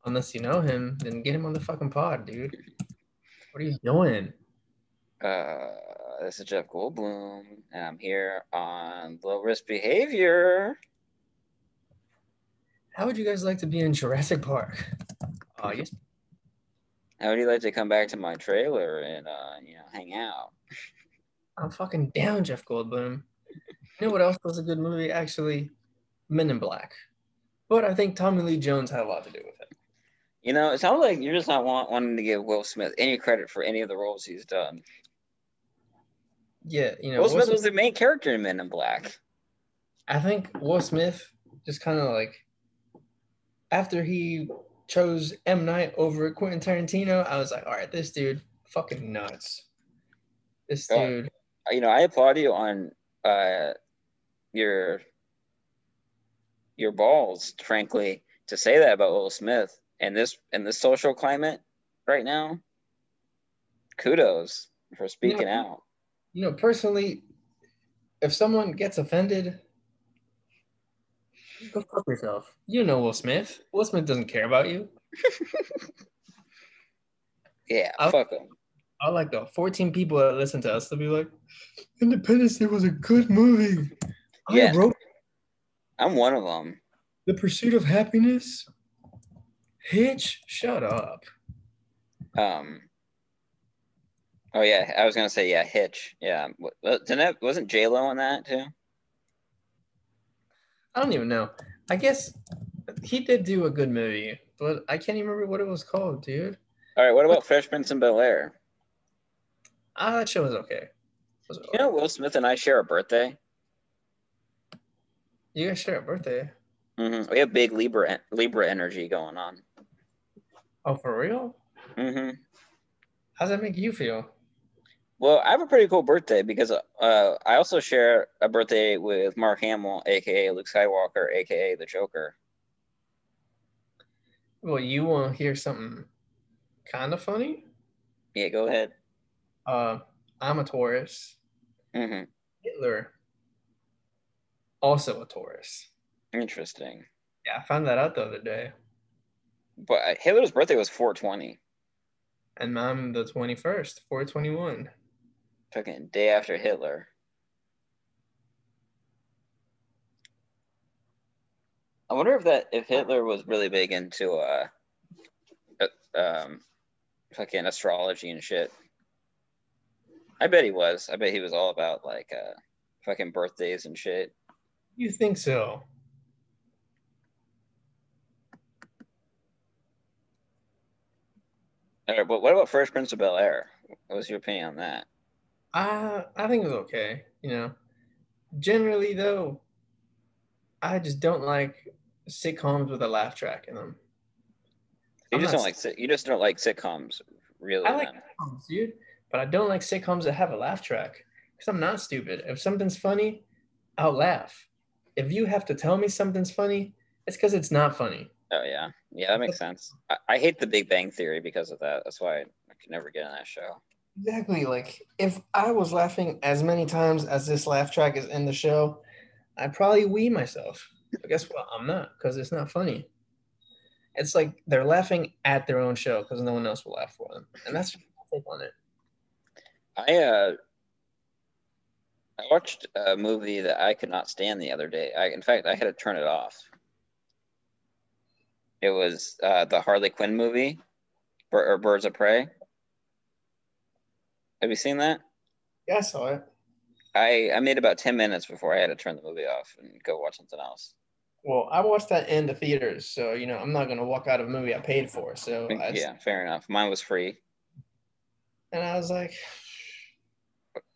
Unless you know him, then get him on the fucking pod, dude. What are you doing? This is Jeff Goldblum, and I'm here on Low Risk Behavior. How would you guys like to be in Jurassic Park? Yes. How would you like to come back to my trailer and hang out? I'm fucking down, Jeff Goldblum. You know what else was a good movie? Actually, Men in Black. But I think Tommy Lee Jones had a lot to do with it. You know, it sounds like you're just not wanting to give Will Smith any credit for any of the roles he's done. Yeah, you know, Will Smith was the main character in Men in Black. I think Will Smith just kind of like, after he chose M. Night over Quentin Tarantino, I was like, all right, this dude fucking nuts. This dude. You know, I applaud you on your balls, frankly, to say that about Will Smith and this social climate right now. Kudos for speaking out. You know, personally, if someone gets offended, go fuck yourself. You know Will Smith. Will Smith doesn't care about you. Yeah, fuck him. I like the 14 people that listen to us to be like, Independence Day was a good movie. Yeah, I'm one of them. The Pursuit of Happiness. Hitch, shut up. Oh, yeah, I was going to say, yeah, Hitch. Yeah, wasn't J-Lo in that, too? I don't even know. I guess he did do a good movie, but I can't even remember what it was called, dude. All right, what about Fresh Prince of Bel-Air? That show was okay. You know Will Smith and I share a birthday? You guys share a birthday? Mm-hmm. We have big Libra energy going on. Oh, for real? Mm-hmm. How does that make you feel? Well, I have a pretty cool birthday because I also share a birthday with Mark Hamill, a.k.a. Luke Skywalker, a.k.a. the Joker. Well, you want to hear something kind of funny? Yeah, go ahead. I'm a Taurus. Mm-hmm. Hitler, also a Taurus. Interesting. Yeah, I found that out the other day. But Hitler's birthday was 4/20. And I'm the 21st, 4/21. Fucking day after Hitler. I wonder if Hitler was really big into fucking astrology and shit. I bet he was. I bet he was all about like fucking birthdays and shit. You think so? All right, but what about Fresh Prince of Bel-Air? What was your opinion on that? I think it was okay. You know, Generally, though, I just don't like sitcoms with a laugh track in them. You just don't like sitcoms, really. I like sitcoms, dude, but I don't like sitcoms that have a laugh track because I'm not stupid. If something's funny, I'll laugh. If you have to tell me something's funny, it's because it's not funny. Oh, yeah. Yeah, that makes sense. I hate the Big Bang Theory because of that. That's why I could never get on that show. Exactly. Like, if I was laughing as many times as this laugh track is in the show, I'd probably wee myself. But guess what? I'm not, because it's not funny. It's like they're laughing at their own show because no one else will laugh for them. And that's just my take on it. I watched a movie that I could not stand the other day. In fact, I had to turn it off. It was the Harley Quinn movie, or Birds of Prey. Have you seen that? Yeah, I saw it. I made about 10 minutes before I had to turn the movie off and go watch something else. Well, I watched that in the theaters, so, you know, I'm not going to walk out of a movie I paid for. So yeah, fair enough. Mine was free. And I was like,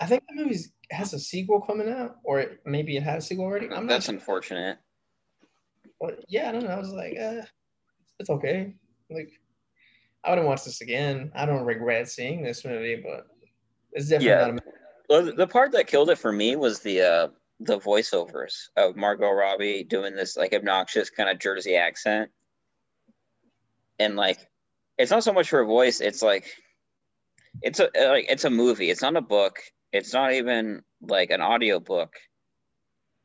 I think the movie has a sequel coming out, or maybe it had a sequel already. That's unfortunate. But yeah, I don't know. I was like, it's okay. Like, I wouldn't watch this again. I don't regret seeing this movie, but it's definitely not a movie. Well, the part that killed it for me was the voiceovers of Margot Robbie doing this like obnoxious kind of Jersey accent. And like, it's not so much her voice. It's like, it's a movie. It's not a book. It's not even like an audio book.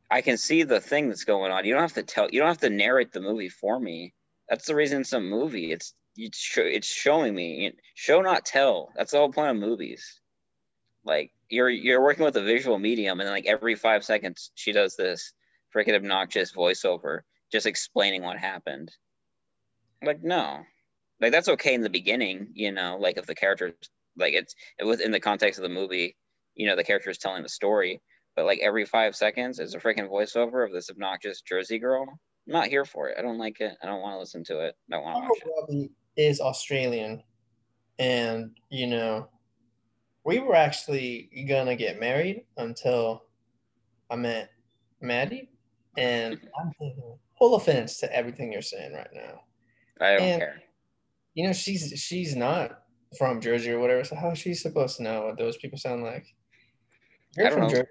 I can see the thing that's going on. You don't have to narrate the movie for me. That's the reason it's a movie. It's showing me. Show, not tell. That's the whole point of movies. Like, you're working with a visual medium, and like every 5 seconds she does this freaking obnoxious voiceover just explaining what happened. Like, no, like that's okay in the beginning, you know, like if the character, like it's within the context of the movie, you know, the character is telling the story, but like every 5 seconds is a freaking voiceover of this obnoxious Jersey girl. I'm not here for it. I don't like it. I don't want to listen to it. I don't want to watch it. Robbie is Australian, and you know, we were actually gonna get married until I met Maddie, and I'm taking full offense to everything you're saying right now. I don't care. You know, she's not from Jersey or whatever, so how is she supposed to know what those people sound like? You're from Jersey.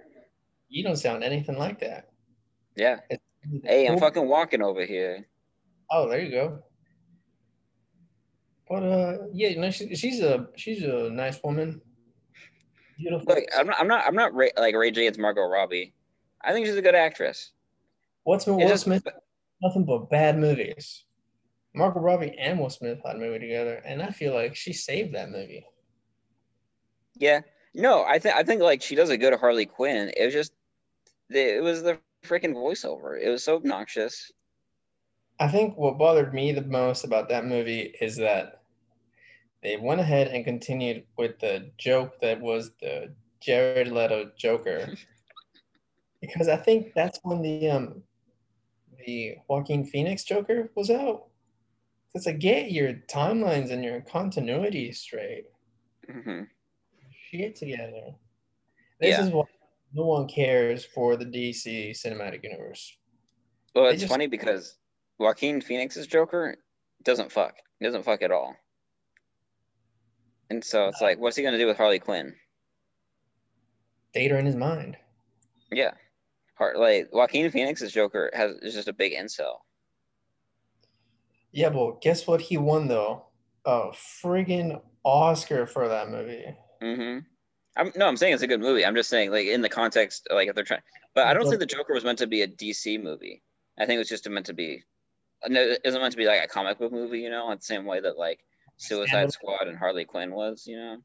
You don't sound anything like that. Yeah. Hey, I'm fucking walking over here. Oh, there you go. But yeah, you know, she's a nice woman. Beautiful. Look, I'm not rage against Margot Robbie. I think she's a good actress. Will Smith? Nothing but bad movies. Margot Robbie and Will Smith had a movie together, and I feel like she saved that movie. Yeah, no, I think like she does a good Harley Quinn. It was just the freaking voiceover. It was so obnoxious. I think what bothered me the most about that movie is that they went ahead and continued with the joke that was the Jared Leto Joker, because I think that's when the Joaquin Phoenix Joker was out. It's like, get your timelines and your continuity straight. Mm-hmm. Shit together. This is why no one cares for the DC cinematic universe. Well, it's funny because Joaquin Phoenix's Joker doesn't fuck. He doesn't fuck at all. And so it's like, what's he going to do with Harley Quinn? Date her in his mind. Yeah. Like, Joaquin Phoenix's Joker is just a big incel. Yeah, well, guess what he won, though? A friggin' Oscar for that movie. Mm-hmm. I'm saying it's a good movie. I'm just saying, like, in the context, like, if they're trying. But I don't think the Joker was meant to be a DC movie. I think it was just meant to be. No, it isn't meant to be, like, a comic book movie, you know? In the same way that, like, Suicide Squad and Harley Quinn was, you know?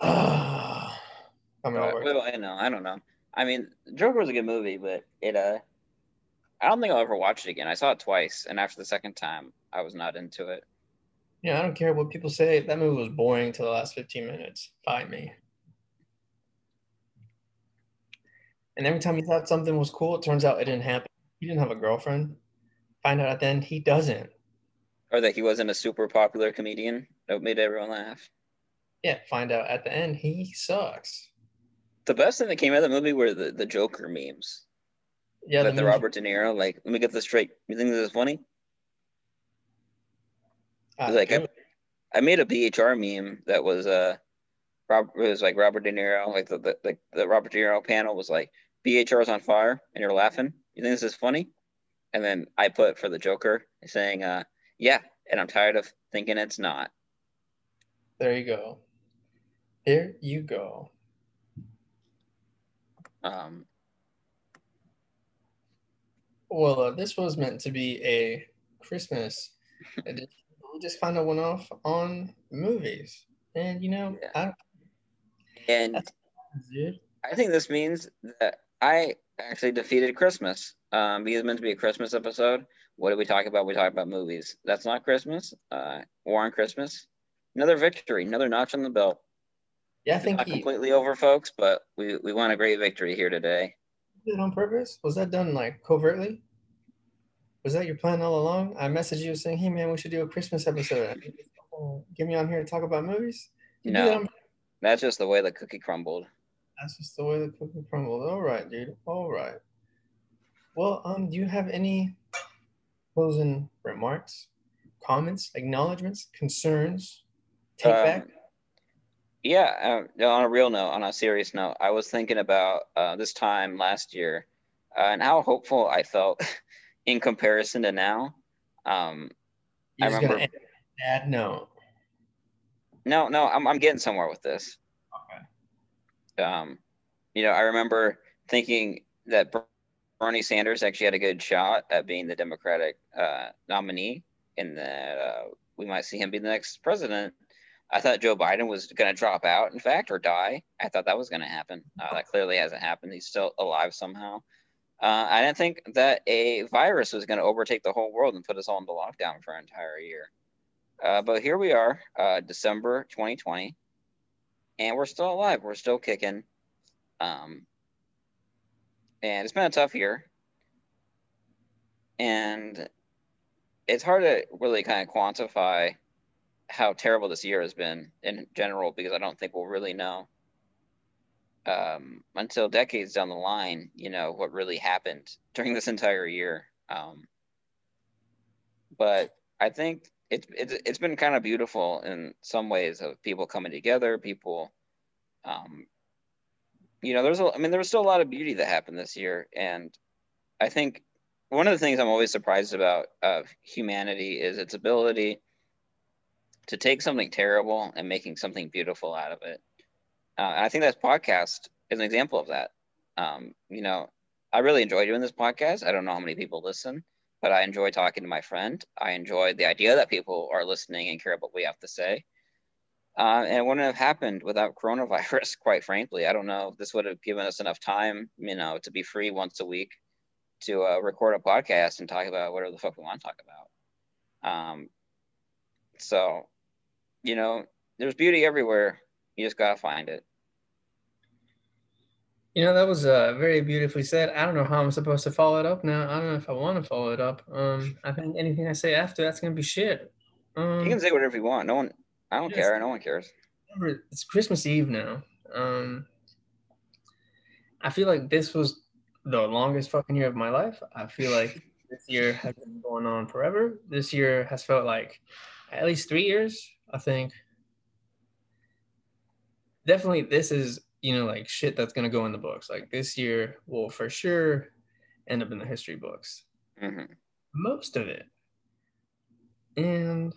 I don't know. I mean, Joker was a good movie, but it, I don't think I'll ever watch it again. I saw it twice, and after the second time, I was not into it. Yeah, I don't care what people say. That movie was boring to the last 15 minutes. Find me. And every time you thought something was cool, it turns out it didn't happen. You didn't have a girlfriend. Find out at the end he doesn't. Or that he wasn't a super popular comedian that made everyone laugh. Yeah, find out at the end he sucks. The best thing that came out of the movie were the Joker memes. Yeah, like the Robert De Niro, like, let me get this straight. You think this is funny? I made a BHR meme that was Robert De Niro, like the Robert De Niro panel was like, BHR's on fire and you're laughing. You think this is funny? And then I put for the Joker saying, yeah, and I'm tired of thinking it's not. There you go. There you go. Well, this was meant to be a Christmas edition. We just kind of went off on movies. And, you know, yeah. I think this means that I actually defeated Christmas. Because it's meant to be a Christmas episode. What do we talk about? We talk about movies. That's not Christmas. War on Christmas. Another victory. Another notch on the belt. Yeah, I think not completely over, folks, but we won a great victory here today. Did it on purpose? Was that done, like, covertly? Was that your plan all along? I messaged you saying, hey, man, we should do a Christmas episode. Get me on here to talk about movies? No, that's just the way the cookie crumbled. That's just the way the cookie crumbled. All right, dude. All right. Well, do you have any closing remarks, comments, acknowledgments, concerns, take back? Yeah, on a real note, on a serious note, I was thinking about this time last year and how hopeful I felt in comparison to now. I remember. Dad, no. No, I'm getting somewhere with this. Okay. You know, I remember thinking that Bernie Sanders actually had a good shot at being the Democratic nominee, and that we might see him be the next president. I thought Joe Biden was going to drop out, in fact, or die. I thought that was going to happen. That clearly hasn't happened. He's still alive somehow. I didn't think that a virus was going to overtake the whole world and put us all into lockdown for an entire year. But here we are, December 2020, and we're still alive. We're still kicking. And it's been a tough year. And it's hard to really kind of quantify how terrible this year has been in general, because I don't think we'll really know until decades down the line, you know, what really happened during this entire year. But I think it's been kind of beautiful in some ways of people coming together, people, you know, there was still a lot of beauty that happened this year. And I think one of the things I'm always surprised about of humanity is its ability to take something terrible and making something beautiful out of it. And I think this podcast is an example of that. You know, I really enjoy doing this podcast. I don't know how many people listen, but I enjoy talking to my friend. I enjoy the idea that people are listening and care about what we have to say. And it wouldn't have happened without coronavirus, quite frankly. I don't know if this would have given us enough time, you know, to be free once a week to record a podcast and talk about whatever the fuck we want to talk about. So, you know, there's beauty everywhere. You just got to find it. You know, that was very beautifully said. I don't know how I'm supposed to follow it up now. I don't know if I want to follow it up. I think anything I say after that's going to be shit. You can say whatever you want. I don't care. No one cares. It's Christmas Eve now. I feel like this was the longest fucking year of my life. I feel like this year has been going on forever. This year has felt like at least 3 years, I think. Definitely this is, you know, like shit that's going to go in the books. Like this year will for sure end up in the history books. Mm-hmm. Most of it. And,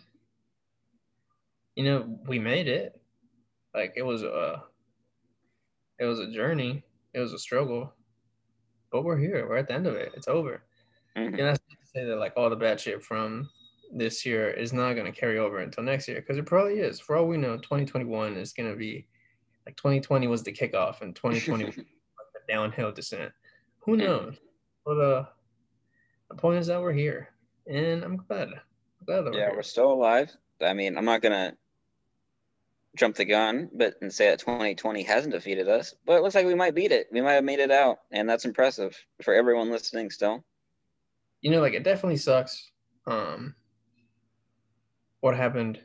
you know, we made it. Like it was a journey. It was a struggle. But we're here. We're at the end of it. It's over. Mm-hmm. And I say that like all the bad shit from this year is not going to carry over until next year, because it probably is. For all we know, 2021 is going to be like 2020 was the kickoff and 2020 was the downhill descent. Who knows? But the point is that we're here, and I'm glad. We're still alive. I mean, I'm not going to jump the gun and say that 2020 hasn't defeated us, but it looks like we might beat it. We might have made it out, and that's impressive for everyone listening still. You know, like it definitely sucks. What happened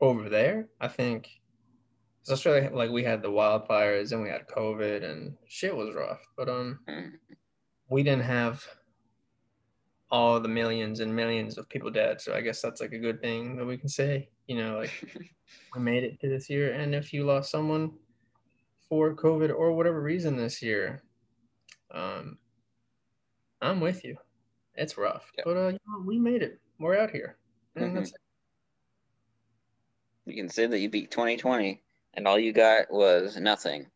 over there, I think So it's really like we had the wildfires and we had COVID and shit was rough, but we didn't have all the millions and millions of people dead. So I guess that's like a good thing that we can say, you know, like we made it to this year. And if you lost someone for COVID or whatever reason this year, I'm with you. It's rough, but you know, we made it. We're out here. And that's it. You can say that you beat 2020 and all you got was nothing.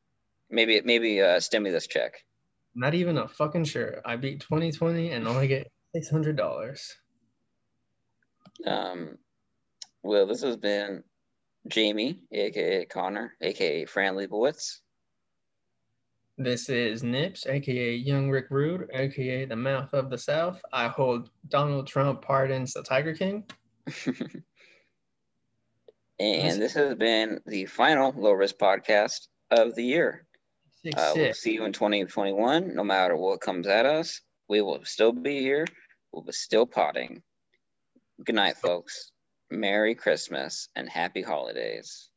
Maybe a stimulus check. Not even a fucking shirt. I beat 2020 and only get $600. Well, this has been Jamie, aka Connor, aka Fran Lebowitz. This is Nips, aka Young Rick Rude, aka the Mouth of the South. I hold Donald Trump pardons the Tiger King. And this has been the final Low Risk podcast of the year. We'll see you in 2021. No matter what comes at us, we will still be here. We'll be still potting. Good night, folks. Merry Christmas and happy holidays.